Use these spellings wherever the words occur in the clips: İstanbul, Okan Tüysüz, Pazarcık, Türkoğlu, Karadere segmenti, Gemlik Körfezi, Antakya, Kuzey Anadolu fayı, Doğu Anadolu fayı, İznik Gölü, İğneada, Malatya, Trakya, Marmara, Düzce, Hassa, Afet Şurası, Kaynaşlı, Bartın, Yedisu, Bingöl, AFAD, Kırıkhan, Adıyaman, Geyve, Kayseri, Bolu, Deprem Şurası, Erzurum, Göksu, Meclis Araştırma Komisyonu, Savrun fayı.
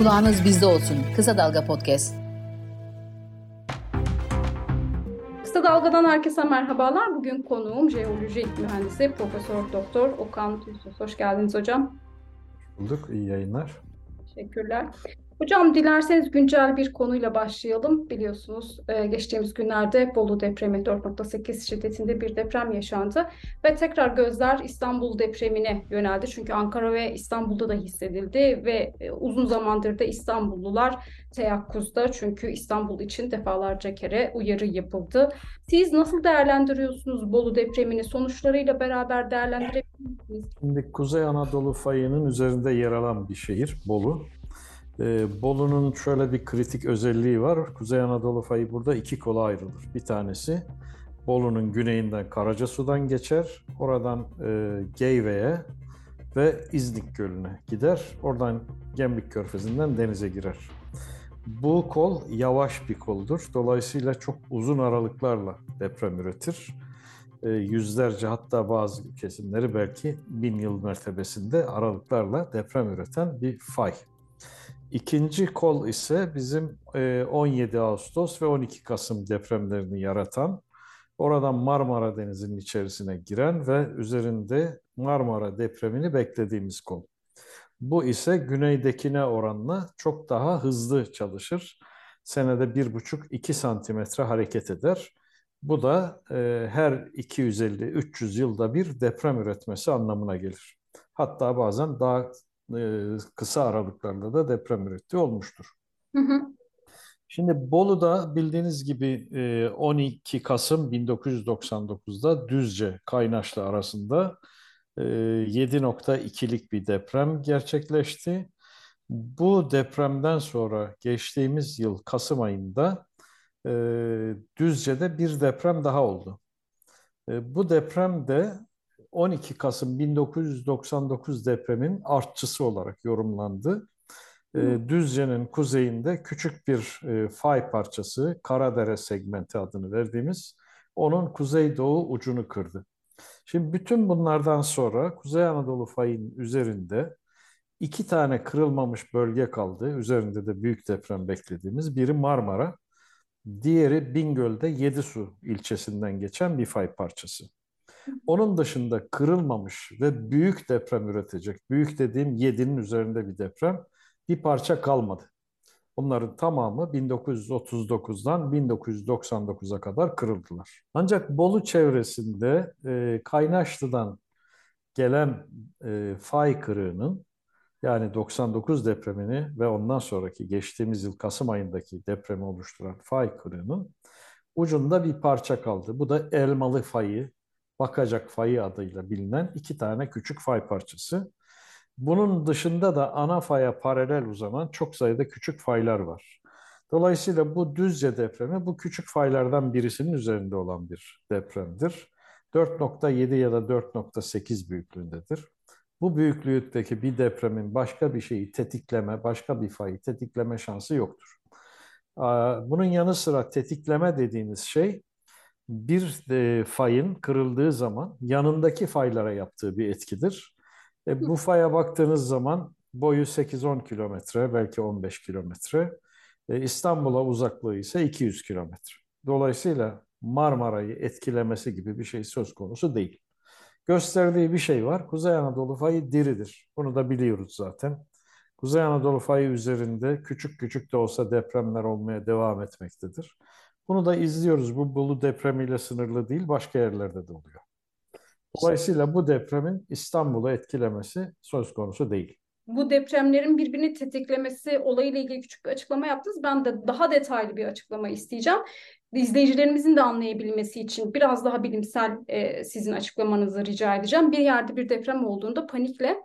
Kulağınız bizde olsun. Kısa Dalga Podcast. Kısa Dalga'dan herkese merhabalar. Bugün konuğum jeoloji mühendisi Profesör Doktor Okan Tüysüz. Hoş geldiniz hocam. Hoş bulduk. İyi yayınlar. Teşekkürler. Hocam dilerseniz güncel bir konuyla başlayalım. Biliyorsunuz geçtiğimiz günlerde Bolu depremi 4.8 şiddetinde bir deprem yaşandı. Ve tekrar gözler İstanbul depremine yöneldi. Çünkü Ankara ve İstanbul'da da hissedildi. Ve uzun zamandır da İstanbullular teyakkuzda. Çünkü İstanbul için defalarca kere uyarı yapıldı. Siz nasıl değerlendiriyorsunuz Bolu depremini? Sonuçlarıyla beraber değerlendirebilir misiniz? Şimdi Kuzey Anadolu fayının üzerinde yer alan bir şehir Bolu. Bolu'nun şöyle bir kritik özelliği var. Kuzey Anadolu fayı burada iki kola ayrılır. Bir tanesi Bolu'nun güneyinden Karacasu'dan geçer. Oradan Geyve'ye ve İznik Gölü'ne gider. Oradan Gemlik Körfezi'nden denize girer. Bu kol yavaş bir koldur. Dolayısıyla çok uzun aralıklarla deprem üretir. Yüzlerce hatta bazı kesimleri belki 1000 yıl mertebesinde aralıklarla deprem üreten bir fay. İkinci kol ise bizim 17 Ağustos ve 12 Kasım depremlerini yaratan, oradan Marmara Denizi'nin içerisine giren ve üzerinde Marmara depremini beklediğimiz kol. Bu ise güneydekine oranla çok daha hızlı çalışır. Senede 1,5-2 santimetre hareket eder. Bu da her 250-300 yılda bir deprem üretmesi anlamına gelir. Hatta bazen daha kısa aralıklarla da deprem ürettiği olmuştur. Hı hı. Şimdi Bolu'da bildiğiniz gibi 12 Kasım 1999'da Düzce Kaynaşlı arasında 7.2'lik bir deprem gerçekleşti. Bu depremden sonra geçtiğimiz yıl Kasım ayında Düzce'de bir deprem daha oldu. Bu deprem de 12 Kasım 1999 depremin artçısı olarak yorumlandı. Düzce'nin kuzeyinde küçük bir fay parçası, Karadere segmenti adını verdiğimiz, onun kuzeydoğu ucunu kırdı. Şimdi bütün bunlardan sonra Kuzey Anadolu fayının üzerinde 2 tane kırılmamış bölge kaldı. Üzerinde de büyük deprem beklediğimiz, biri Marmara, diğeri Bingöl'de Yedisu ilçesinden geçen bir fay parçası. Onun dışında kırılmamış ve büyük deprem üretecek, büyük dediğim 7'nin üzerinde bir deprem, bir parça kalmadı. Onların tamamı 1939'dan 1999'a kadar kırıldılar. Ancak Bolu çevresinde Kaynaşlı'dan gelen fay kırığının, yani 99 depremini ve ondan sonraki geçtiğimiz yıl Kasım ayındaki depremi oluşturan fay kırığının ucunda bir parça kaldı. Bu da Elmalı fayı, Bakacak fayı adıyla bilinen 2 tane küçük fay parçası. Bunun dışında da ana faya paralel uzanan çok sayıda küçük faylar var. Dolayısıyla bu Düzce depremi bu küçük faylardan birisinin üzerinde olan bir depremdir. 4.7 ya da 4.8 büyüklüğündedir. Bu büyüklükteki bir depremin başka bir şeyi tetikleme, başka bir fayı tetikleme şansı yoktur. Bunun yanı sıra tetikleme dediğiniz şey, bir fayın kırıldığı zaman yanındaki faylara yaptığı bir etkidir. Bu faya baktığınız zaman boyu 8-10 kilometre, belki 15 kilometre. İstanbul'a uzaklığı ise 200 kilometre. Dolayısıyla Marmara'yı etkilemesi gibi bir şey söz konusu değil. Gösterdiği bir şey var. Kuzey Anadolu fayı diridir. Bunu da biliyoruz zaten. Kuzey Anadolu fayı üzerinde küçük küçük de olsa depremler olmaya devam etmektedir. Bunu da izliyoruz. Bu Bolu depremiyle sınırlı değil, başka yerlerde de oluyor. Dolayısıyla bu depremin İstanbul'a etkilemesi söz konusu değil. Bu depremlerin birbirini tetiklemesi olayıyla ilgili küçük bir açıklama yaptınız. Ben de daha detaylı bir açıklama isteyeceğim. İzleyicilerimizin de anlayabilmesi için biraz daha bilimsel sizin açıklamanızı rica edeceğim. Bir yerde bir deprem olduğunda panikle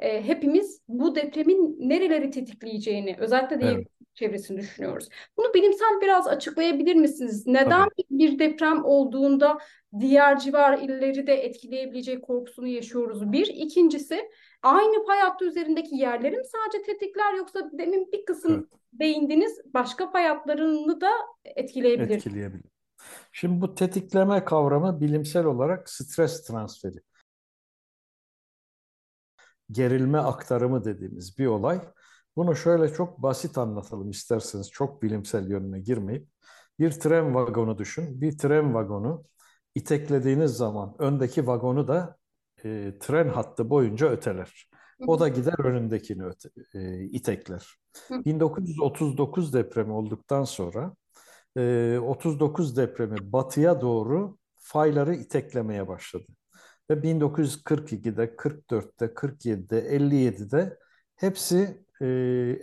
hepimiz bu depremin nereleri tetikleyeceğini, özellikle de evet, çevresini düşünüyoruz. Bunu bilimsel biraz açıklayabilir misiniz? Neden bir deprem olduğunda diğer civar illeri de etkileyebileceği korkusunu yaşıyoruz? Bir. İkincisi, aynı fay hattı üzerindeki yerleri mi sadece tetikler, yoksa demin bir kısım değindiniz, başka fay hatlarını da etkileyebilir? Etkileyebilir. Şimdi bu tetikleme kavramı bilimsel olarak stres transferi, gerilme aktarımı dediğimiz bir olay. Bunu şöyle çok basit anlatalım isterseniz, çok bilimsel yönüne girmeyip. Bir tren vagonu düşün. Bir tren vagonu iteklediğiniz zaman öndeki vagonu da tren hattı boyunca öteler. O da gider önündekini itekler. 1939 depremi olduktan sonra 39 depremi batıya doğru fayları iteklemeye başladı. Ve 1942'de, 44'te, 47'de, 57'de hepsi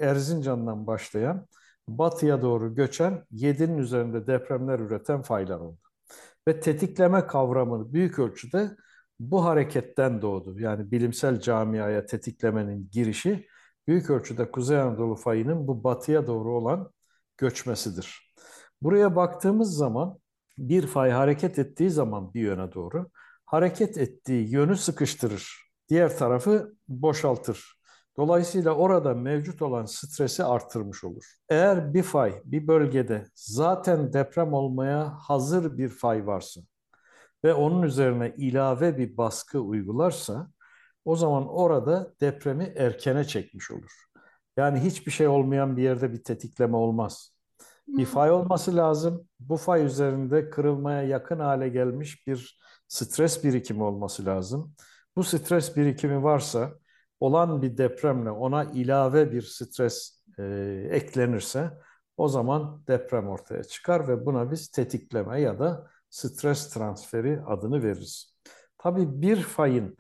Erzincan'dan başlayan, batıya doğru göçen, 7'nin üzerinde depremler üreten faylar oldu. Ve tetikleme kavramı büyük ölçüde bu hareketten doğdu. Yani bilimsel camiaya tetiklemenin girişi büyük ölçüde Kuzey Anadolu fayının bu batıya doğru olan göçmesidir. Buraya baktığımız zaman bir fay hareket ettiği zaman bir yöne doğru, hareket ettiği yönü sıkıştırır, diğer tarafı boşaltır. Dolayısıyla orada mevcut olan stresi artırmış olur. Eğer bir fay bir bölgede zaten deprem olmaya hazır bir fay varsa ve onun üzerine ilave bir baskı uygularsa, o zaman orada depremi erkene çekmiş olur. Yani hiçbir şey olmayan bir yerde bir tetikleme olmaz. Bir fay olması lazım. Bu fay üzerinde kırılmaya yakın hale gelmiş bir stres birikimi olması lazım. Bu stres birikimi varsa, olan bir depremle ona ilave bir stres eklenirse, o zaman deprem ortaya çıkar ve buna biz tetikleme ya da stres transferi adını veririz. Tabii bir fayın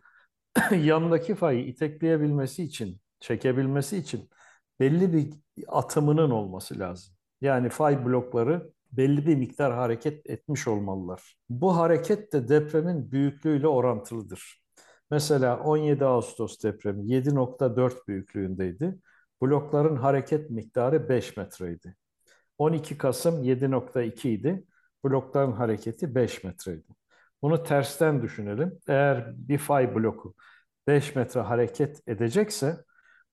yanındaki fayı itekleyebilmesi için, çekebilmesi için belli bir atımının olması lazım. Yani fay blokları belli bir miktar hareket etmiş olmalılar. Bu hareket de depremin büyüklüğüyle orantılıdır. Mesela 17 Ağustos depremi 7.4 büyüklüğündeydi. Blokların hareket miktarı 5 metreydi. 12 Kasım 7.2 idi. Blokların hareketi 5 metreydi. Bunu tersten düşünelim. Eğer bir fay bloku 5 metre hareket edecekse,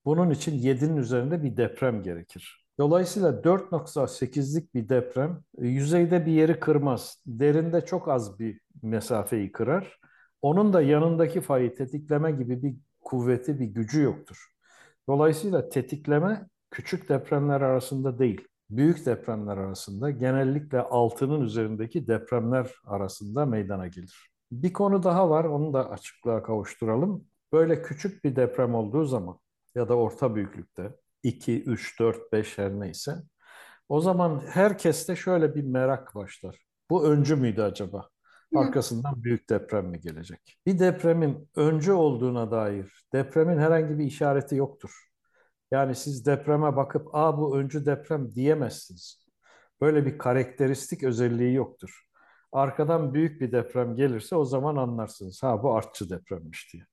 bunun için 7'nin üzerinde bir deprem gerekir. Dolayısıyla 4.8'lik bir deprem yüzeyde bir yeri kırmaz. Derinde çok az bir mesafeyi kırar. Onun da yanındaki fayı tetikleme gibi bir kuvveti, bir gücü yoktur. Dolayısıyla tetikleme küçük depremler arasında değil, büyük depremler arasında, genellikle 6'nın üzerindeki depremler arasında meydana gelir. Bir konu daha var, onu da açıklığa kavuşturalım. Böyle küçük bir deprem olduğu zaman ya da orta büyüklükte, 2, 3, 4, 5 her neyse, o zaman herkeste şöyle bir merak başlar. Bu öncü müydü acaba? Arkasından büyük deprem mi gelecek? Bir depremin öncü olduğuna dair depremin herhangi bir işareti yoktur. Yani siz depreme bakıp "Aa, bu öncü deprem" diyemezsiniz. Böyle bir karakteristik özelliği yoktur. Arkadan büyük bir deprem gelirse o zaman anlarsınız. Ha, bu artçı depremmiş diye.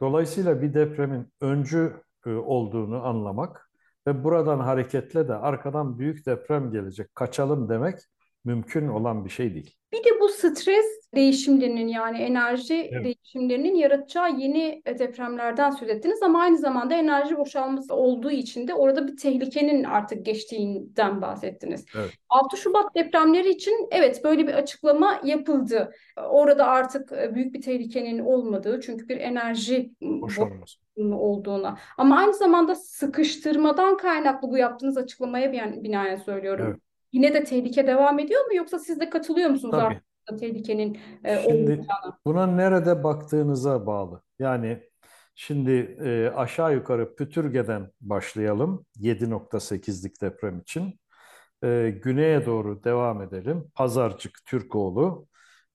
Dolayısıyla bir depremin öncü olduğunu anlamak ve buradan hareketle de arkadan büyük deprem gelecek, kaçalım demek mümkün olan bir şey değil. Bir de bu stres değişimlerinin, yani enerji değişimlerinin yaratacağı yeni depremlerden söz ettiniz ama aynı zamanda enerji boşalması olduğu için de orada bir tehlikenin artık geçtiğinden bahsettiniz. Evet. 6 Şubat depremleri için evet böyle bir açıklama yapıldı. Orada artık büyük bir tehlikenin olmadığı, çünkü bir enerji boşalması olduğuna. Ama aynı zamanda sıkıştırmadan kaynaklı bu yaptığınız açıklamaya binaen söylüyorum. Evet. Yine de tehlike devam ediyor mu, yoksa siz de katılıyor musunuz artık tehlikenin olmayacağına? Buna nerede baktığınıza bağlı. Yani şimdi aşağı yukarı Pütürge'den başlayalım 7.8'lik deprem için. Güneye doğru devam edelim. Pazarcık, Türkoğlu,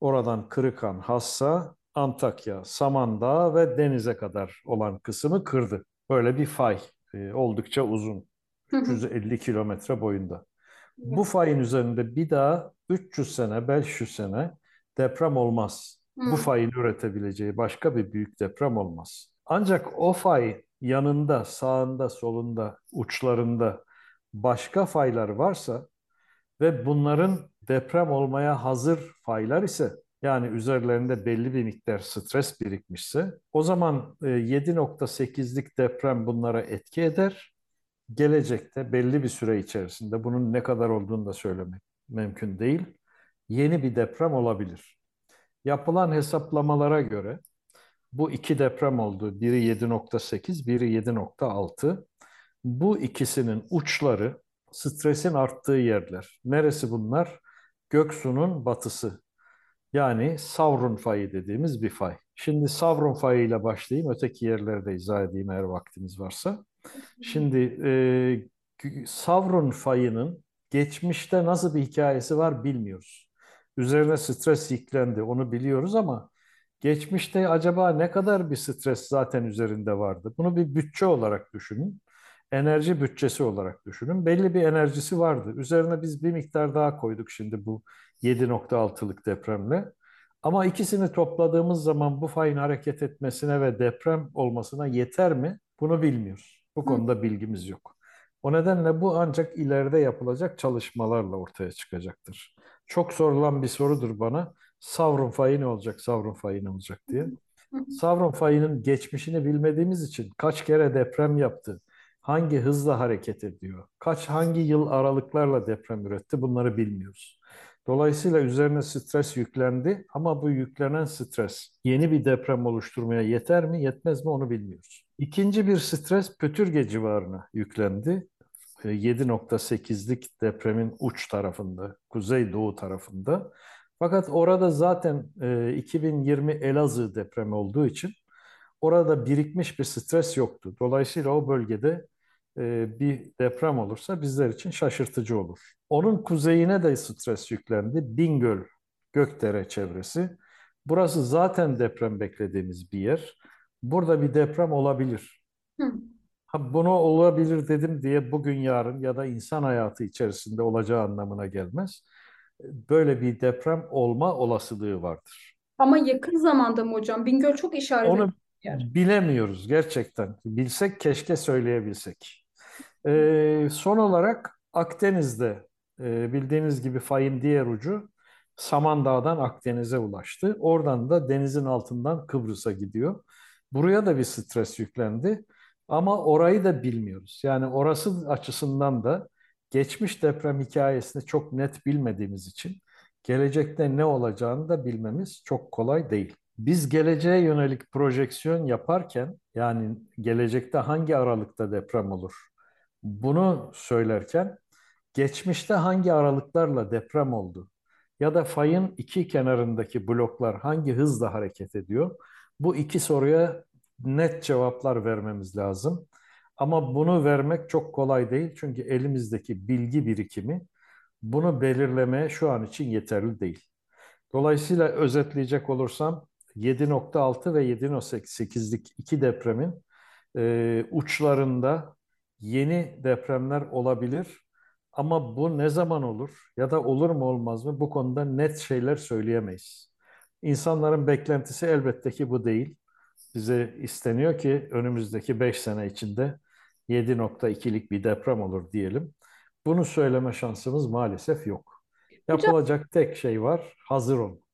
oradan Kırıkhan, Hassa, Antakya, Samandağ ve denize kadar olan kısmı kırdı. Böyle bir fay oldukça uzun, 350 kilometre boyunda. Bu fayın üzerinde bir daha 300 sene, 500 sene deprem olmaz. Bu fayın üretebileceği başka bir büyük deprem olmaz. Ancak o fay yanında, sağında, solunda, uçlarında başka faylar varsa ve bunların deprem olmaya hazır faylar ise, yani üzerlerinde belli bir miktar stres birikmişse, o zaman 7.8'lik deprem bunlara etki eder. Gelecekte belli bir süre içerisinde, bunun ne kadar olduğunu da söylemek mümkün değil, yeni bir deprem olabilir. Yapılan hesaplamalara göre bu iki deprem oldu. Biri 7.8, biri 7.6. Bu ikisinin uçları stresin arttığı yerler. Neresi bunlar? Göksu'nun batısı. Yani Savrun fayı dediğimiz bir fay. Şimdi Savrun fayıyla başlayayım. Öteki yerleri de izah edeyim eğer vaktimiz varsa. Şimdi Savrun fayının geçmişte nasıl bir hikayesi var bilmiyoruz. Üzerine stres yüklendi, onu biliyoruz ama geçmişte acaba ne kadar bir stres zaten üzerinde vardı? Bunu bir bütçe olarak düşünün. Enerji bütçesi olarak düşünün. Belli bir enerjisi vardı. Üzerine biz bir miktar daha koyduk şimdi bu 7.6'lık depremle. Ama ikisini topladığımız zaman bu fayın hareket etmesine ve deprem olmasına yeter mi? Bunu bilmiyoruz. Bu konuda bilgimiz yok. O nedenle bu ancak ileride yapılacak çalışmalarla ortaya çıkacaktır. Çok sorulan bir sorudur bana. Savrun fayı ne olacak, Savrun fayı ne olacak diye. Savrun fayının geçmişini bilmediğimiz için kaç kere deprem yaptı, hangi hızla hareket ediyor, hangi yıl aralıklarla deprem üretti bunları bilmiyoruz. Dolayısıyla üzerine stres yüklendi ama bu yüklenen stres yeni bir deprem oluşturmaya yeter mi, yetmez mi onu bilmiyoruz. İkinci bir stres Pütürge civarına yüklendi. 7.8'lik depremin uç tarafında, kuzey-doğu tarafında. Fakat orada zaten 2020 Elazığ depremi olduğu için orada birikmiş bir stres yoktu. Dolayısıyla o bölgede bir deprem olursa bizler için şaşırtıcı olur. Onun kuzeyine de stres yüklendi. Bingöl, Gökdere çevresi. Burası zaten deprem beklediğimiz bir yer. Burada bir deprem olabilir. Bunu olabilir dedim diye bugün, yarın ya da insan hayatı içerisinde olacağı anlamına gelmez. Böyle bir deprem olma olasılığı vardır. Ama yakın zamanda mı hocam? Bingöl çok işaretli. Onu bilemiyoruz gerçekten. Bilsek keşke söyleyebilsek. Son olarak Akdeniz'de bildiğiniz gibi fayın diğer ucu Samandağ'dan Akdeniz'e ulaştı. Oradan da denizin altından Kıbrıs'a gidiyor. Buraya da bir stres yüklendi. Ama orayı da bilmiyoruz. Yani orası açısından da geçmiş deprem hikayesini çok net bilmediğimiz için gelecekte ne olacağını da bilmemiz çok kolay değil. Biz geleceğe yönelik projeksiyon yaparken, yani gelecekte hangi aralıkta deprem olur bunu söylerken, geçmişte hangi aralıklarla deprem oldu ya da fayın iki kenarındaki bloklar hangi hızla hareket ediyor, bu iki soruya net cevaplar vermemiz lazım. Ama bunu vermek çok kolay değil çünkü elimizdeki bilgi birikimi bunu belirlemeye şu an için yeterli değil. Dolayısıyla özetleyecek olursam 7.6 ve 7.8'lik iki depremin uçlarında yeni depremler olabilir ama bu ne zaman olur ya da olur mu olmaz mı bu konuda net şeyler söyleyemeyiz. İnsanların beklentisi elbette ki bu değil. Bize isteniyor ki önümüzdeki 5 sene içinde 7.2'lik bir deprem olur diyelim. Bunu söyleme şansımız maalesef yok. Yapılacak hocam, tek şey var, hazır olmak.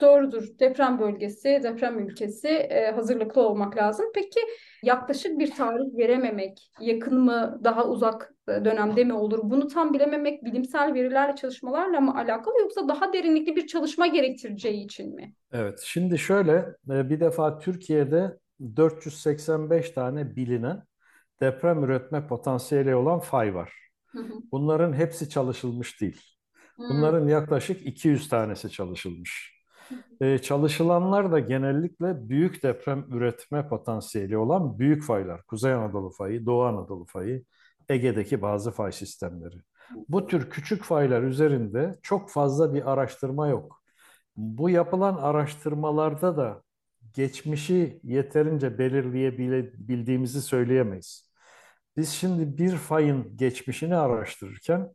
Doğrudur. Deprem bölgesi, deprem ülkesi, hazırlıklı olmak lazım. Peki yaklaşık bir tarih verememek, yakın mı, daha uzak dönemde mi olur? Bunu tam bilememek bilimsel verilerle, çalışmalarla mı alakalı yoksa daha derinlikli bir çalışma gerektireceği için mi? Evet, şimdi şöyle bir defa Türkiye'de 485 tane bilinen deprem üretme potansiyeli olan fay var. Bunların hepsi çalışılmış değil. Bunların yaklaşık 200 tanesi çalışılmış. Çalışılanlar da genellikle büyük deprem üretme potansiyeli olan büyük faylar. Kuzey Anadolu fayı, Doğu Anadolu fayı, Ege'deki bazı fay sistemleri. Bu tür küçük faylar üzerinde çok fazla bir araştırma yok. Bu yapılan araştırmalarda da geçmişi yeterince belirleyebildiğimizi söyleyemeyiz. Biz şimdi bir fayın geçmişini araştırırken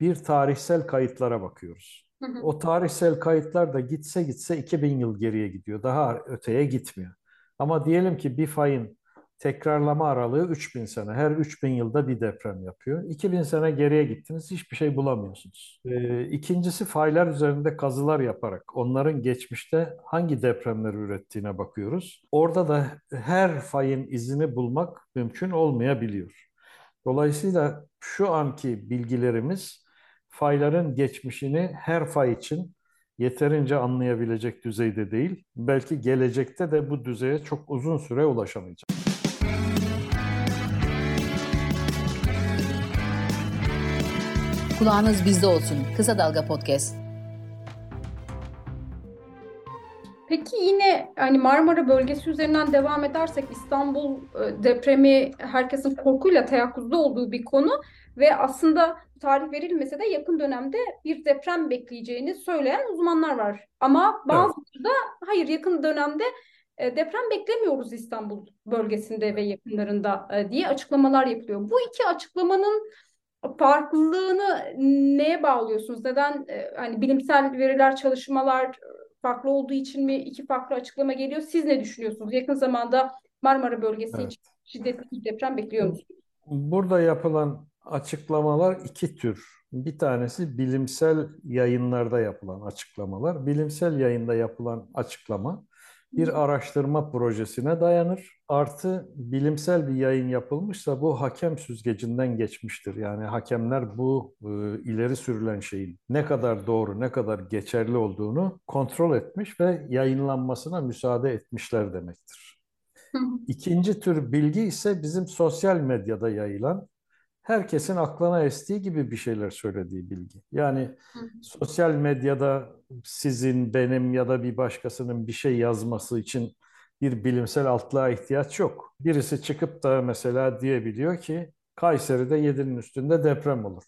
bir tarihsel kayıtlara bakıyoruz. O tarihsel kayıtlar da gitse 2000 yıl geriye gidiyor. Daha öteye gitmiyor. Ama diyelim ki bir fayın tekrarlama aralığı 3000 sene. Her 3000 yılda bir deprem yapıyor. 2000 sene geriye gittiniz, hiçbir şey bulamıyorsunuz. İkincisi faylar üzerinde kazılar yaparak onların geçmişte hangi depremleri ürettiğine bakıyoruz. Orada da her fayın izini bulmak mümkün olmayabiliyor. Dolayısıyla şu anki bilgilerimiz fayların geçmişini her fay için yeterince anlayabilecek düzeyde değil. Belki gelecekte de bu düzeye çok uzun süre ulaşamayacak. Kulağınız bizde olsun. Kısa Dalga Podcast. Peki yine hani Marmara bölgesi üzerinden devam edersek İstanbul depremi herkesin korkuyla teyakkuzda olduğu bir konu ve aslında tarih verilmese de yakın dönemde bir deprem bekleyeceğini söyleyen uzmanlar var. Ama bazıları da hayır yakın dönemde deprem beklemiyoruz İstanbul bölgesinde ve yakınlarında diye açıklamalar yapılıyor. Bu iki açıklamanın farklılığını neye bağlıyorsunuz? Neden hani bilimsel veriler, çalışmalar farklı olduğu için mi iki farklı açıklama geliyor? Siz ne düşünüyorsunuz? Yakın zamanda Marmara bölgesi için şiddetli bir deprem bekliyor musunuz? Burada yapılan açıklamalar iki tür. Bir tanesi bilimsel yayınlarda yapılan açıklamalar. Bilimsel yayında yapılan açıklama bir araştırma projesine dayanır. Artı bilimsel bir yayın yapılmışsa bu hakem süzgecinden geçmiştir. Yani hakemler bu ileri sürülen şeyin ne kadar doğru, ne kadar geçerli olduğunu kontrol etmiş ve yayınlanmasına müsaade etmişler demektir. İkinci tür bilgi ise bizim sosyal medyada yayılan, herkesin aklına estiği gibi bir şeyler söylediği bilgi. Yani sosyal medyada sizin, benim ya da bir başkasının bir şey yazması için bir bilimsel altlığa ihtiyaç yok. Birisi çıkıp da mesela diyebiliyor ki Kayseri'de 7'nin üstünde deprem olur.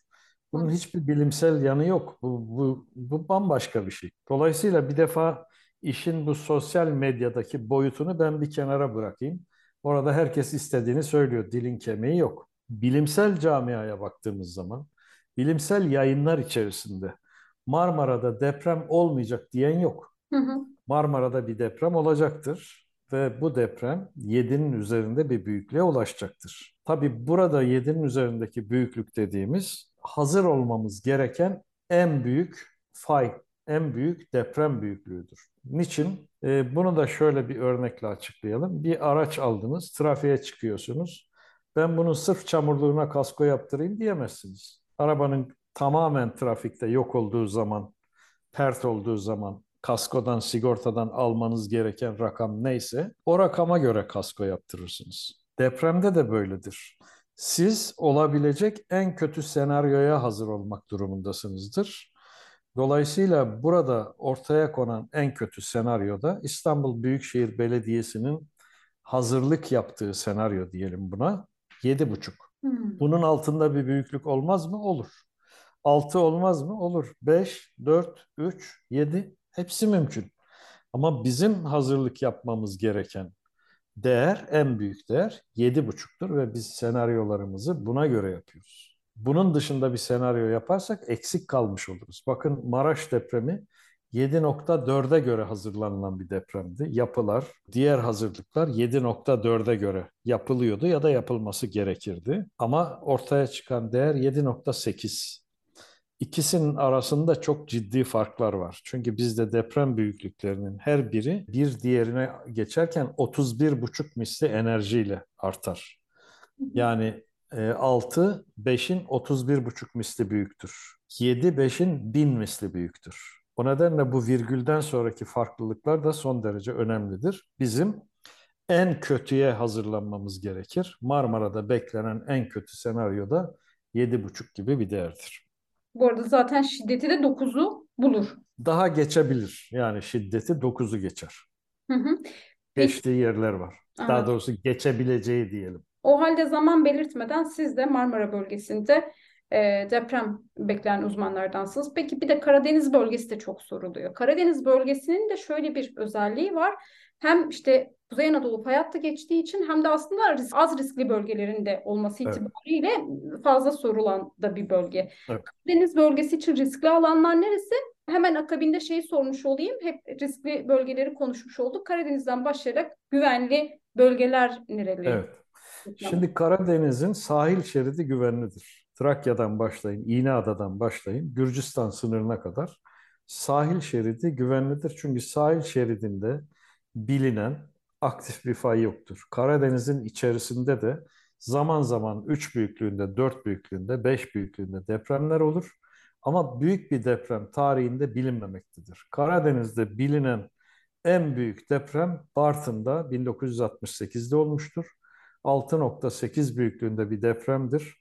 Bunun hiçbir bilimsel yanı yok. Bu bambaşka bir şey. Dolayısıyla bir defa işin bu sosyal medyadaki boyutunu ben bir kenara bırakayım. Orada herkes istediğini söylüyor. Dilin kemiği yok. Bilimsel camiaya baktığımız zaman, bilimsel yayınlar içerisinde Marmara'da deprem olmayacak diyen yok. Marmara'da bir deprem olacaktır ve bu deprem 7'nin üzerinde bir büyüklüğe ulaşacaktır. Tabii burada 7'nin üzerindeki büyüklük dediğimiz hazır olmamız gereken en büyük fay, en büyük deprem büyüklüğüdür. Niçin? Bunu da şöyle bir örnekle açıklayalım. Bir araç aldınız, trafiğe çıkıyorsunuz. Ben bunun sırf çamurluğuna kasko yaptırayım diyemezsiniz. Arabanın tamamen trafikte yok olduğu zaman, pert olduğu zaman kaskodan, sigortadan almanız gereken rakam neyse o rakama göre kasko yaptırırsınız. Depremde de böyledir. Siz olabilecek en kötü senaryoya hazır olmak durumundasınızdır. Dolayısıyla burada ortaya konan en kötü senaryoda İstanbul Büyükşehir Belediyesi'nin hazırlık yaptığı senaryo diyelim buna. 7,5. Bunun altında bir büyüklük olmaz mı? Olur. 6 olmaz mı? Olur. 5, 4, 3, 7 hepsi mümkün. Ama bizim hazırlık yapmamız gereken değer, en büyük değer 7,5'tur ve biz senaryolarımızı buna göre yapıyoruz. Bunun dışında bir senaryo yaparsak eksik kalmış oluruz. Bakın Maraş depremi 7.4'e göre hazırlanılan bir depremdi. Yapılar, diğer hazırlıklar 7.4'e göre yapılıyordu ya da yapılması gerekirdi. Ama ortaya çıkan değer 7.8. İkisinin arasında çok ciddi farklar var. Çünkü bizde deprem büyüklüklerinin her biri bir diğerine geçerken 31,5 misli enerjiyle artar. Yani 6, 5'in 31,5 misli büyüktür. 7, 5'in 1000 misli büyüktür. O nedenle bu virgülden sonraki farklılıklar da son derece önemlidir. Bizim en kötüye hazırlanmamız gerekir. Marmara'da beklenen en kötü senaryoda 7,5 gibi bir değerdir. Bu arada zaten şiddeti de 9'u bulur. Daha geçebilir. Yani şiddeti 9'u geçer. Geçtiği yerler var. Aha. Daha doğrusu geçebileceği diyelim. O halde zaman belirtmeden siz de Marmara bölgesinde deprem bekleyen uzmanlardansınız. Peki bir de Karadeniz bölgesi de çok soruluyor. Karadeniz bölgesinin de şöyle bir özelliği var. Hem işte Kuzey Anadolu fayı hattı geçtiği için hem de aslında az riskli bölgelerinde olması itibariyle fazla sorulan da bir bölge. Evet. Karadeniz bölgesi için riskli alanlar neresi? Hemen akabinde şeyi sormuş olayım. Hep riskli bölgeleri konuşmuş olduk. Karadeniz'den başlayarak güvenli bölgeler nereleri? Evet. Şimdi Karadeniz'in sahil şeridi güvenlidir. Trakya'dan başlayın, İğneada'dan başlayın, Gürcistan sınırına kadar sahil şeridi güvenlidir. Çünkü sahil şeridinde bilinen aktif bir fay yoktur. Karadeniz'in içerisinde de zaman zaman 3 büyüklüğünde, 4 büyüklüğünde, 5 büyüklüğünde depremler olur. Ama büyük bir deprem tarihinde bilinmemektedir. Karadeniz'de bilinen en büyük deprem Bartın'da 1968'de olmuştur. 6.8 büyüklüğünde bir depremdir.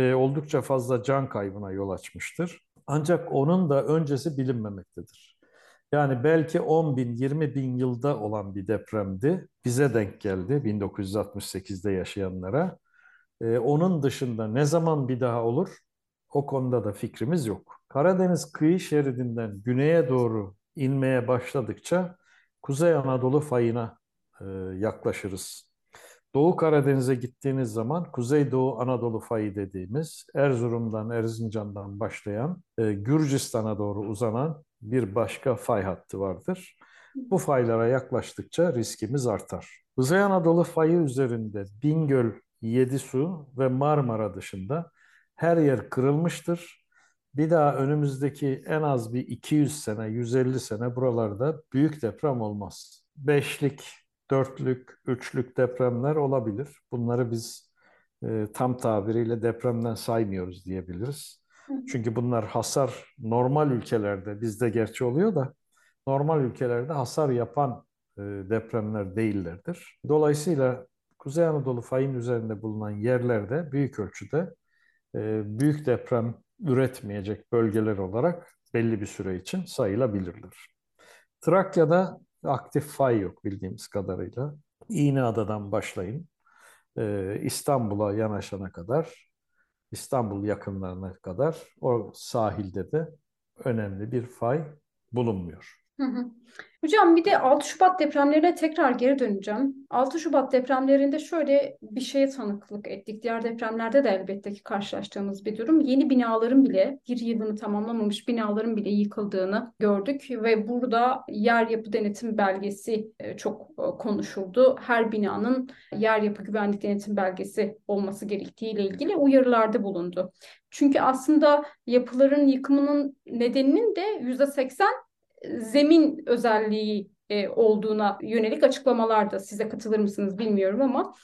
oldukça fazla can kaybına yol açmıştır. Ancak onun da öncesi bilinmemektedir. Yani belki 10 bin, 20 bin yılda olan bir depremdi. Bize denk geldi 1968'de yaşayanlara. Onun dışında ne zaman bir daha olur? O konuda da fikrimiz yok. Karadeniz kıyı şeridinden güneye doğru inmeye başladıkça Kuzey Anadolu fayına yaklaşırız. Doğu Karadeniz'e gittiğiniz zaman Kuzeydoğu Anadolu fayı dediğimiz Erzurum'dan, Erzincan'dan başlayan Gürcistan'a doğru uzanan bir başka fay hattı vardır. Bu faylara yaklaştıkça riskimiz artar. Kuzey Anadolu fayı üzerinde Bingöl, Yedisu ve Marmara dışında her yer kırılmıştır. Bir daha önümüzdeki en az bir 200 sene, 150 sene buralarda büyük deprem olmaz. 5'lik, 4'lük, 3'lük depremler olabilir. Bunları biz tam tabiriyle depremden saymıyoruz diyebiliriz. Çünkü bunlar hasar normal ülkelerde, bizde gerçi oluyor da normal ülkelerde hasar yapan depremler değillerdir. Dolayısıyla Kuzey Anadolu fayın üzerinde bulunan yerlerde büyük ölçüde büyük deprem üretmeyecek bölgeler olarak belli bir süre için sayılabilirler. Trakya'da aktif fay yok bildiğimiz kadarıyla. İğneada'dan başlayın. İstanbul'a yanaşana kadar, İstanbul yakınlarına kadar o sahilde de önemli bir fay bulunmuyor. Hocam bir de 6 Şubat depremlerine tekrar geri döneceğim. 6 Şubat depremlerinde şöyle bir şeye tanıklık ettik. Diğer depremlerde de elbette ki karşılaştığımız bir durum. Yeni binaların bile, bir yılını tamamlamamış binaların bile yıkıldığını gördük. Ve burada yer yapı denetim belgesi çok konuşuldu. Her binanın yer yapı güvenlik denetim belgesi olması gerektiğiyle ilgili uyarılarda bulundu. Çünkü aslında yapıların yıkımının nedeninin de %80 zemin özelliği olduğuna yönelik açıklamalarda, size katılır mısınız bilmiyorum ama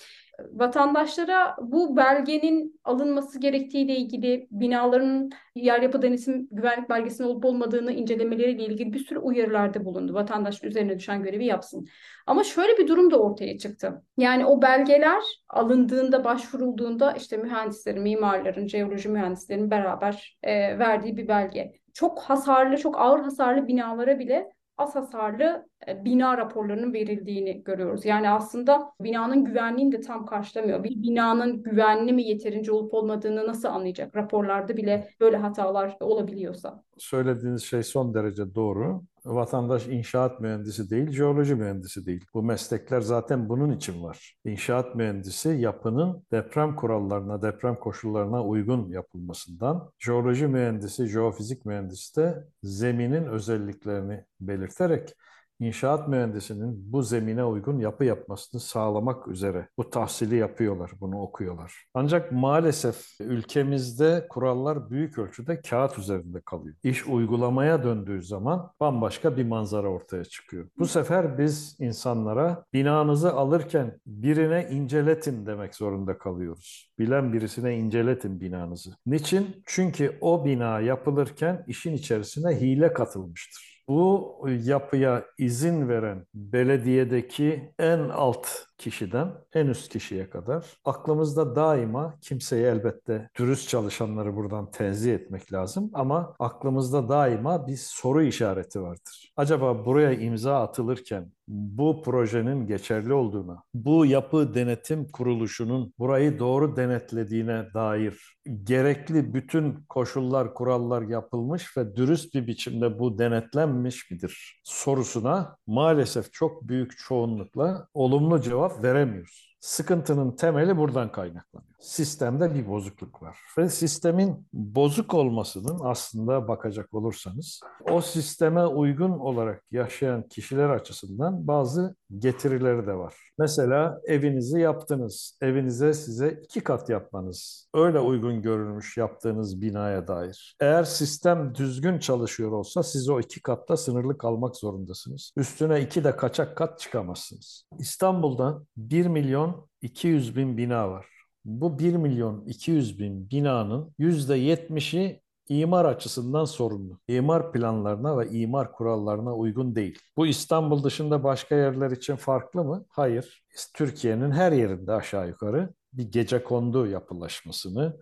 vatandaşlara bu belgenin alınması gerektiğiyle ilgili, binaların yer yapı denetim güvenlik belgesinin olup olmadığını incelemeleriyle ilgili bir sürü uyarılarda bulundu. Vatandaş üzerine düşen görevi yapsın. Ama şöyle bir durum da ortaya çıktı. Yani o belgeler alındığında, başvurulduğunda işte mühendislerin, mimarların, jeoloji mühendislerin beraber verdiği bir belge. Çok hasarlı, çok ağır hasarlı binalara bile az hasarlı bina raporlarının verildiğini görüyoruz. Yani aslında binanın güvenliğini de tam karşılamıyor. Bir binanın güvenli mi, yeterince olup olmadığını nasıl anlayacak? Raporlarda bile böyle hatalar olabiliyorsa. Söylediğiniz şey son derece doğru. Vatandaş inşaat mühendisi değil, jeoloji mühendisi değil. Bu meslekler zaten bunun için var. İnşaat mühendisi yapının deprem kurallarına, deprem koşullarına uygun yapılmasından, jeoloji mühendisi, jeofizik mühendisi de zeminin özelliklerini belirterek İnşaat mühendisinin bu zemine uygun yapı yapmasını sağlamak üzere bu tahsili yapıyorlar, bunu okuyorlar. Ancak maalesef ülkemizde kurallar büyük ölçüde kağıt üzerinde kalıyor. İş uygulamaya döndüğü zaman bambaşka bir manzara ortaya çıkıyor. Bu sefer biz insanlara binanızı alırken birine inceletin demek zorunda kalıyoruz. Bilen birisine inceletin binanızı. Niçin? Çünkü o bina yapılırken işin içerisine hile katılmıştır. Bu yapıya izin veren belediyedeki en alt kişiden en üst kişiye kadar aklımızda daima, kimseyi elbette dürüst çalışanları buradan tenzih etmek lazım ama aklımızda daima bir soru işareti vardır. Acaba buraya imza atılırken bu projenin geçerli olduğuna, bu yapı denetim kuruluşunun burayı doğru denetlediğine dair gerekli bütün koşullar, kurallar yapılmış ve dürüst bir biçimde bu denetlenmiş midir sorusuna maalesef çok büyük çoğunlukla olumlu cevap veremiyoruz. Sıkıntının temeli buradan kaynaklanıyor. Sistemde bir bozukluk var. Ve sistemin bozuk olmasının aslında bakacak olursanız o sisteme uygun olarak yaşayan kişiler açısından bazı getirileri de var. Mesela evinizi yaptınız. Evinize size 2 kat yapmanız öyle uygun görülmüş yaptığınız binaya dair. Eğer sistem düzgün çalışıyor olsa siz o 2 katta sınırlı kalmak zorundasınız. Üstüne 2 de kaçak kat çıkamazsınız. İstanbul'da 1.200.000 bina var. Bu 1.200.000 binanın %70'i imar açısından sorunlu. İmar planlarına ve imar kurallarına uygun değil. Bu İstanbul dışında başka yerler için farklı mı? Hayır. Türkiye'nin her yerinde aşağı yukarı bir gecekondu yapılaşmasını,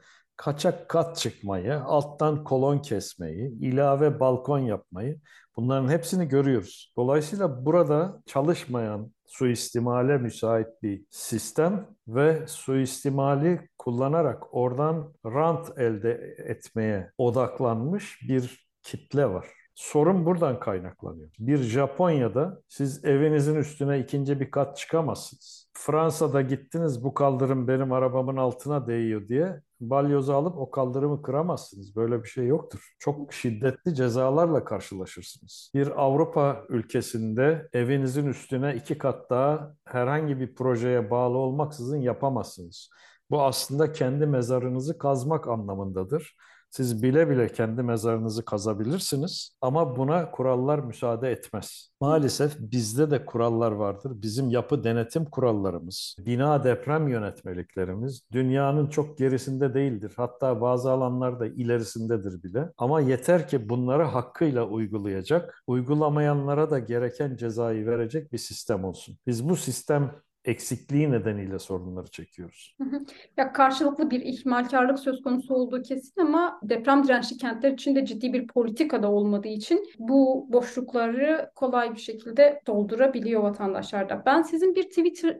kaçak kat çıkmayı, alttan kolon kesmeyi, ilave balkon yapmayı, bunların hepsini görüyoruz. Dolayısıyla burada çalışmayan suistimale müsait bir sistem ve suistimali kullanarak oradan rant elde etmeye odaklanmış bir kitle var. Sorun buradan kaynaklanıyor. Bir Japonya'da siz evinizin üstüne ikinci bir kat çıkamazsınız. Fransa'da gittiniz bu kaldırım benim arabamın altına değiyor diye balyozu alıp o kaldırımı kıramazsınız. Böyle bir şey yoktur. Çok şiddetli cezalarla karşılaşırsınız. Bir Avrupa ülkesinde evinizin üstüne iki kat daha herhangi bir projeye bağlı olmaksızın yapamazsınız. Bu aslında kendi mezarınızı kazmak anlamındadır. Siz bile bile kendi mezarınızı kazabilirsiniz ama buna kurallar müsaade etmez. Maalesef bizde de kurallar vardır. Bizim yapı denetim kurallarımız, bina deprem yönetmeliklerimiz dünyanın çok gerisinde değildir. Hatta bazı alanlarda ilerisindedir bile. Ama yeter ki bunları hakkıyla uygulayacak, uygulamayanlara da gereken cezayı verecek bir sistem olsun. Biz bu sistem eksikliği nedeniyle sorunları çekiyoruz. Ya karşılıklı bir ihmalkarlık söz konusu olduğu kesin ama deprem dirençli kentler için de ciddi bir politika da olmadığı için bu boşlukları kolay bir şekilde doldurabiliyor vatandaşlar da. Ben sizin bir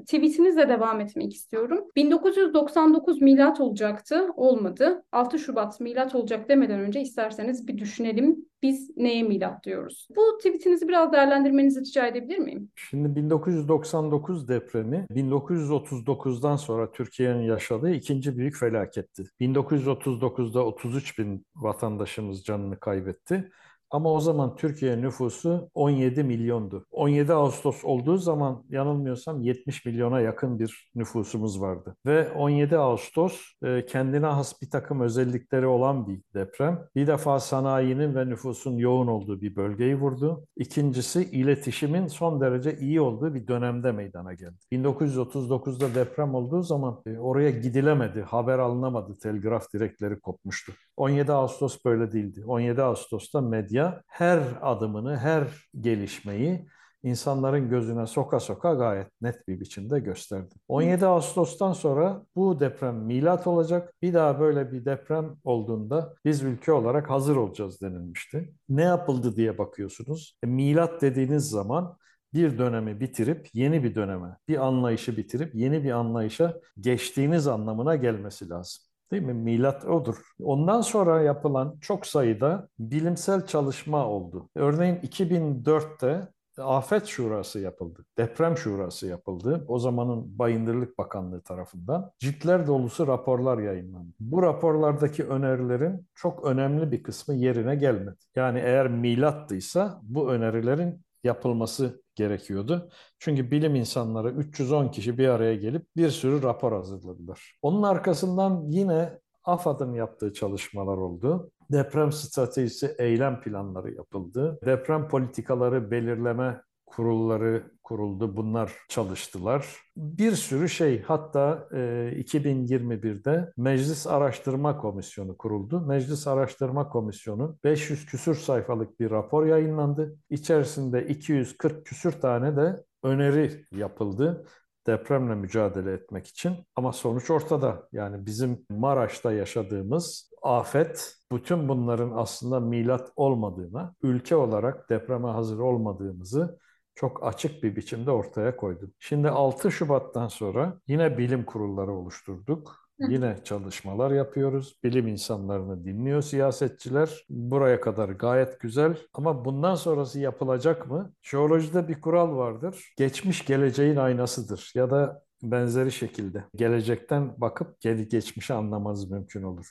tweetinizle devam etmek istiyorum. 1999 milat olacaktı, olmadı. 6 Şubat milat olacak demeden önce isterseniz bir düşünelim. Biz neye milat diyoruz? Bu tweetinizi biraz değerlendirmenizi rica edebilir miyim? Şimdi 1999 depremi 1939'dan sonra Türkiye'nin yaşadığı ikinci büyük felaketti. 1939'da 33 bin vatandaşımız canını kaybetti. Ama o zaman Türkiye nüfusu 17 milyondu. 17 Ağustos olduğu zaman yanılmıyorsam 70 milyona yakın bir nüfusumuz vardı. Ve 17 Ağustos kendine has bir takım özellikleri olan bir deprem. Bir defa sanayinin ve nüfusun yoğun olduğu bir bölgeyi vurdu. İkincisi iletişimin son derece iyi olduğu bir dönemde meydana geldi. 1939'da deprem olduğu zaman oraya gidilemedi, haber alınamadı, telgraf direkleri kopmuştu. 17 Ağustos böyle değildi. 17 Ağustos'ta medya her adımını, her gelişmeyi insanların gözüne soka soka gayet net bir biçimde gösterdi. 17 Ağustos'tan sonra bu deprem milat olacak. Bir daha böyle bir deprem olduğunda biz ülke olarak hazır olacağız denilmişti. Ne yapıldı diye bakıyorsunuz. Milat dediğiniz zaman bir dönemi bitirip yeni bir döneme, bir anlayışı bitirip yeni bir anlayışa geçtiğiniz anlamına gelmesi lazım. Değil mi? Milat odur. Ondan sonra yapılan çok sayıda bilimsel çalışma oldu. Örneğin 2004'te Afet Şurası yapıldı. Deprem Şurası yapıldı. O zamanın Bayındırlık Bakanlığı tarafından. Ciltler dolusu raporlar yayınlandı. Bu raporlardaki önerilerin çok önemli bir kısmı yerine gelmedi. Yani eğer milattıysa bu önerilerin yapılması gerekiyordu. Çünkü bilim insanları 310 kişi bir araya gelip bir sürü rapor hazırladılar. Onun arkasından yine AFAD'ın yaptığı çalışmalar oldu. Deprem stratejisi eylem planları yapıldı. Deprem politikaları belirleme kurulları kuruldu. Bunlar çalıştılar. Bir sürü şey. Hatta 2021'de Meclis Araştırma Komisyonu kuruldu. Meclis Araştırma Komisyonu 500 küsür sayfalık bir rapor yayınlandı. İçerisinde 240 küsür tane de öneri yapıldı depremle mücadele etmek için. Ama sonuç ortada. Yani bizim Maraş'ta yaşadığımız afet bütün bunların aslında milat olmadığına, ülke olarak depreme hazır olmadığımızı çok açık bir biçimde ortaya koydu. Şimdi 6 Şubat'tan sonra yine bilim kurulları oluşturduk. Yine çalışmalar yapıyoruz. Bilim insanlarını dinliyor siyasetçiler. Buraya kadar gayet güzel. Ama bundan sonrası yapılacak mı? Jeolojide bir kural vardır. Geçmiş geleceğin aynasıdır ya da benzeri şekilde. Gelecekten bakıp geçmişi anlamanız mümkün olur.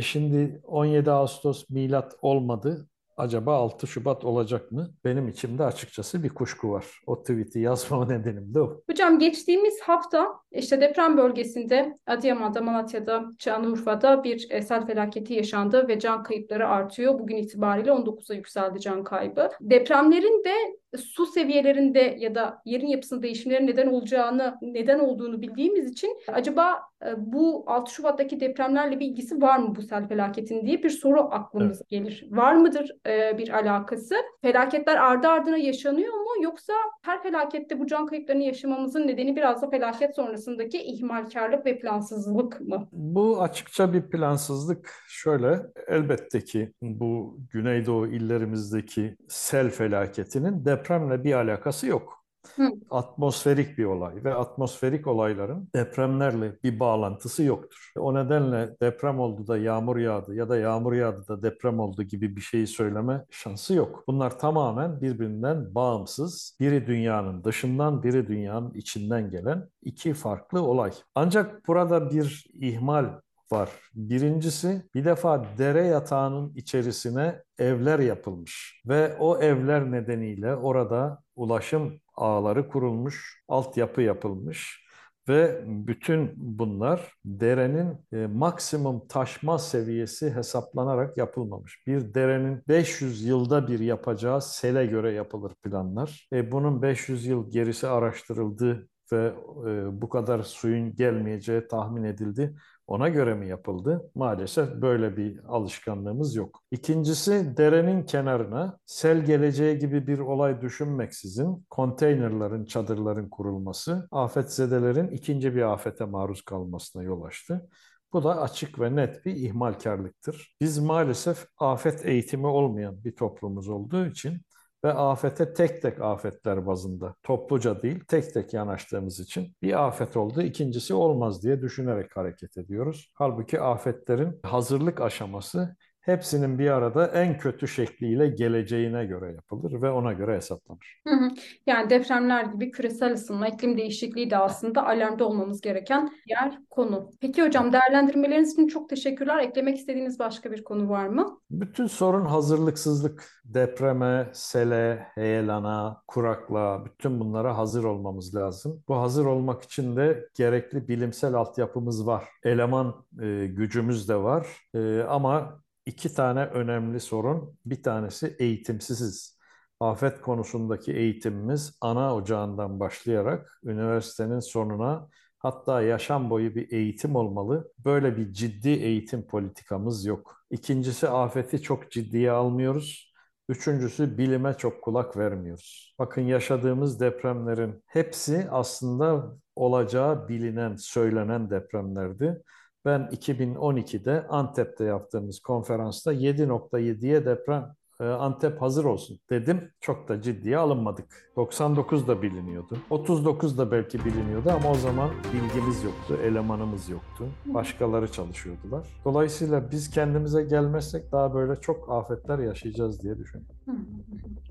Şimdi 17 Ağustos milat olmadı. Acaba 6 Şubat olacak mı? Benim içimde açıkçası bir kuşku var. O tweet'i yazmama nedenim de o. Hocam geçtiğimiz hafta işte deprem bölgesinde Adıyaman'da, Malatya'da, Şanlıurfa'da bir sel felaketi yaşandı ve can kayıpları artıyor. Bugün itibariyle 19'a yükseldi can kaybı. Depremlerin de su seviyelerinde ya da yerin yapısının değişimlerine neden olduğunu bildiğimiz için acaba bu 6 Şubat'taki depremlerle bir ilgisi var mı bu sel felaketinin diye bir soru aklımıza gelir. Var mıdır bir alakası? Felaketler ardı ardına yaşanıyor mu? Yoksa her felakette bu can kayıplarını yaşamamızın nedeni biraz da felaket sonrasındaki ihmalkarlık ve plansızlık mı? Bu açıkça bir plansızlık. Şöyle, elbette ki bu Güneydoğu illerimizdeki sel felaketinin depremle bir alakası yok. Atmosferik bir olay ve atmosferik olayların depremlerle bir bağlantısı yoktur. O nedenle deprem oldu da yağmur yağdı ya da yağmur yağdı da deprem oldu gibi bir şeyi söyleme şansı yok. Bunlar tamamen birbirinden bağımsız, biri dünyanın dışından, biri dünyanın içinden gelen iki farklı olay. Ancak burada bir ihmal var. Birincisi, bir defa dere yatağının içerisine evler yapılmış ve o evler nedeniyle orada ulaşım ağları kurulmuş, altyapı yapılmış ve bütün bunlar derenin maksimum taşma seviyesi hesaplanarak yapılmamış. Bir derenin 500 yılda bir yapacağı sele göre yapılır planlar. Bunun 500 yıl gerisi araştırıldı ve bu kadar suyun gelmeyeceği tahmin edildi. Ona göre mi yapıldı? Maalesef böyle bir alışkanlığımız yok. İkincisi, derenin kenarına sel geleceği gibi bir olay düşünmeksizin konteynerların, çadırların kurulması, afetzedelerin ikinci bir afete maruz kalmasına yol açtı. Bu da açık ve net bir ihmalkarlıktır. Biz maalesef afet eğitimi olmayan bir toplumumuz olduğu için ve afete tek tek afetler bazında, topluca değil tek tek yanaştığımız için bir afet oldu, ikincisi olmaz diye düşünerek hareket ediyoruz. Halbuki afetlerin hazırlık aşaması hepsinin bir arada en kötü şekliyle geleceğine göre yapılır ve ona göre hesaplanır. Yani depremler gibi küresel ısınma, iklim değişikliği de aslında alarmda olmamız gereken diğer konu. Peki hocam, değerlendirmeleriniz için çok teşekkürler. Eklemek istediğiniz başka bir konu var mı? Bütün sorun hazırlıksızlık. Depreme, sele, heyelana, kuraklığa, bütün bunlara hazır olmamız lazım. Bu hazır olmak için de gerekli bilimsel altyapımız var. Eleman gücümüz de var ama İki tane önemli sorun. Bir tanesi eğitimsiziz. Afet konusundaki eğitimimiz ana ocağından başlayarak üniversitenin sonuna, hatta yaşam boyu bir eğitim olmalı. Böyle bir ciddi eğitim politikamız yok. İkincisi, afeti çok ciddiye almıyoruz. Üçüncüsü, bilime çok kulak vermiyoruz. Bakın, yaşadığımız depremlerin hepsi aslında olacağı bilinen, söylenen depremlerdi. Ben 2012'de Antep'te yaptığımız konferansta 7.7'ye deprem, Antep hazır olsun dedim. Çok da ciddiye alınmadık. 99 da biliniyordu. 39 da belki biliniyordu ama o zaman bilgimiz yoktu, elemanımız yoktu. Başkaları çalışıyordular. Dolayısıyla biz kendimize gelmezsek daha böyle çok afetler yaşayacağız diye düşünüyorum.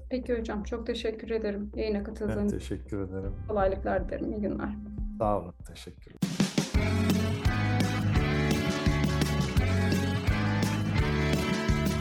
Peki hocam, çok teşekkür ederim yayına katıldığınız için. Ben teşekkür ederim. Kolaylıklar dilerim. İyi günler. Sağ olun. Teşekkür ederim.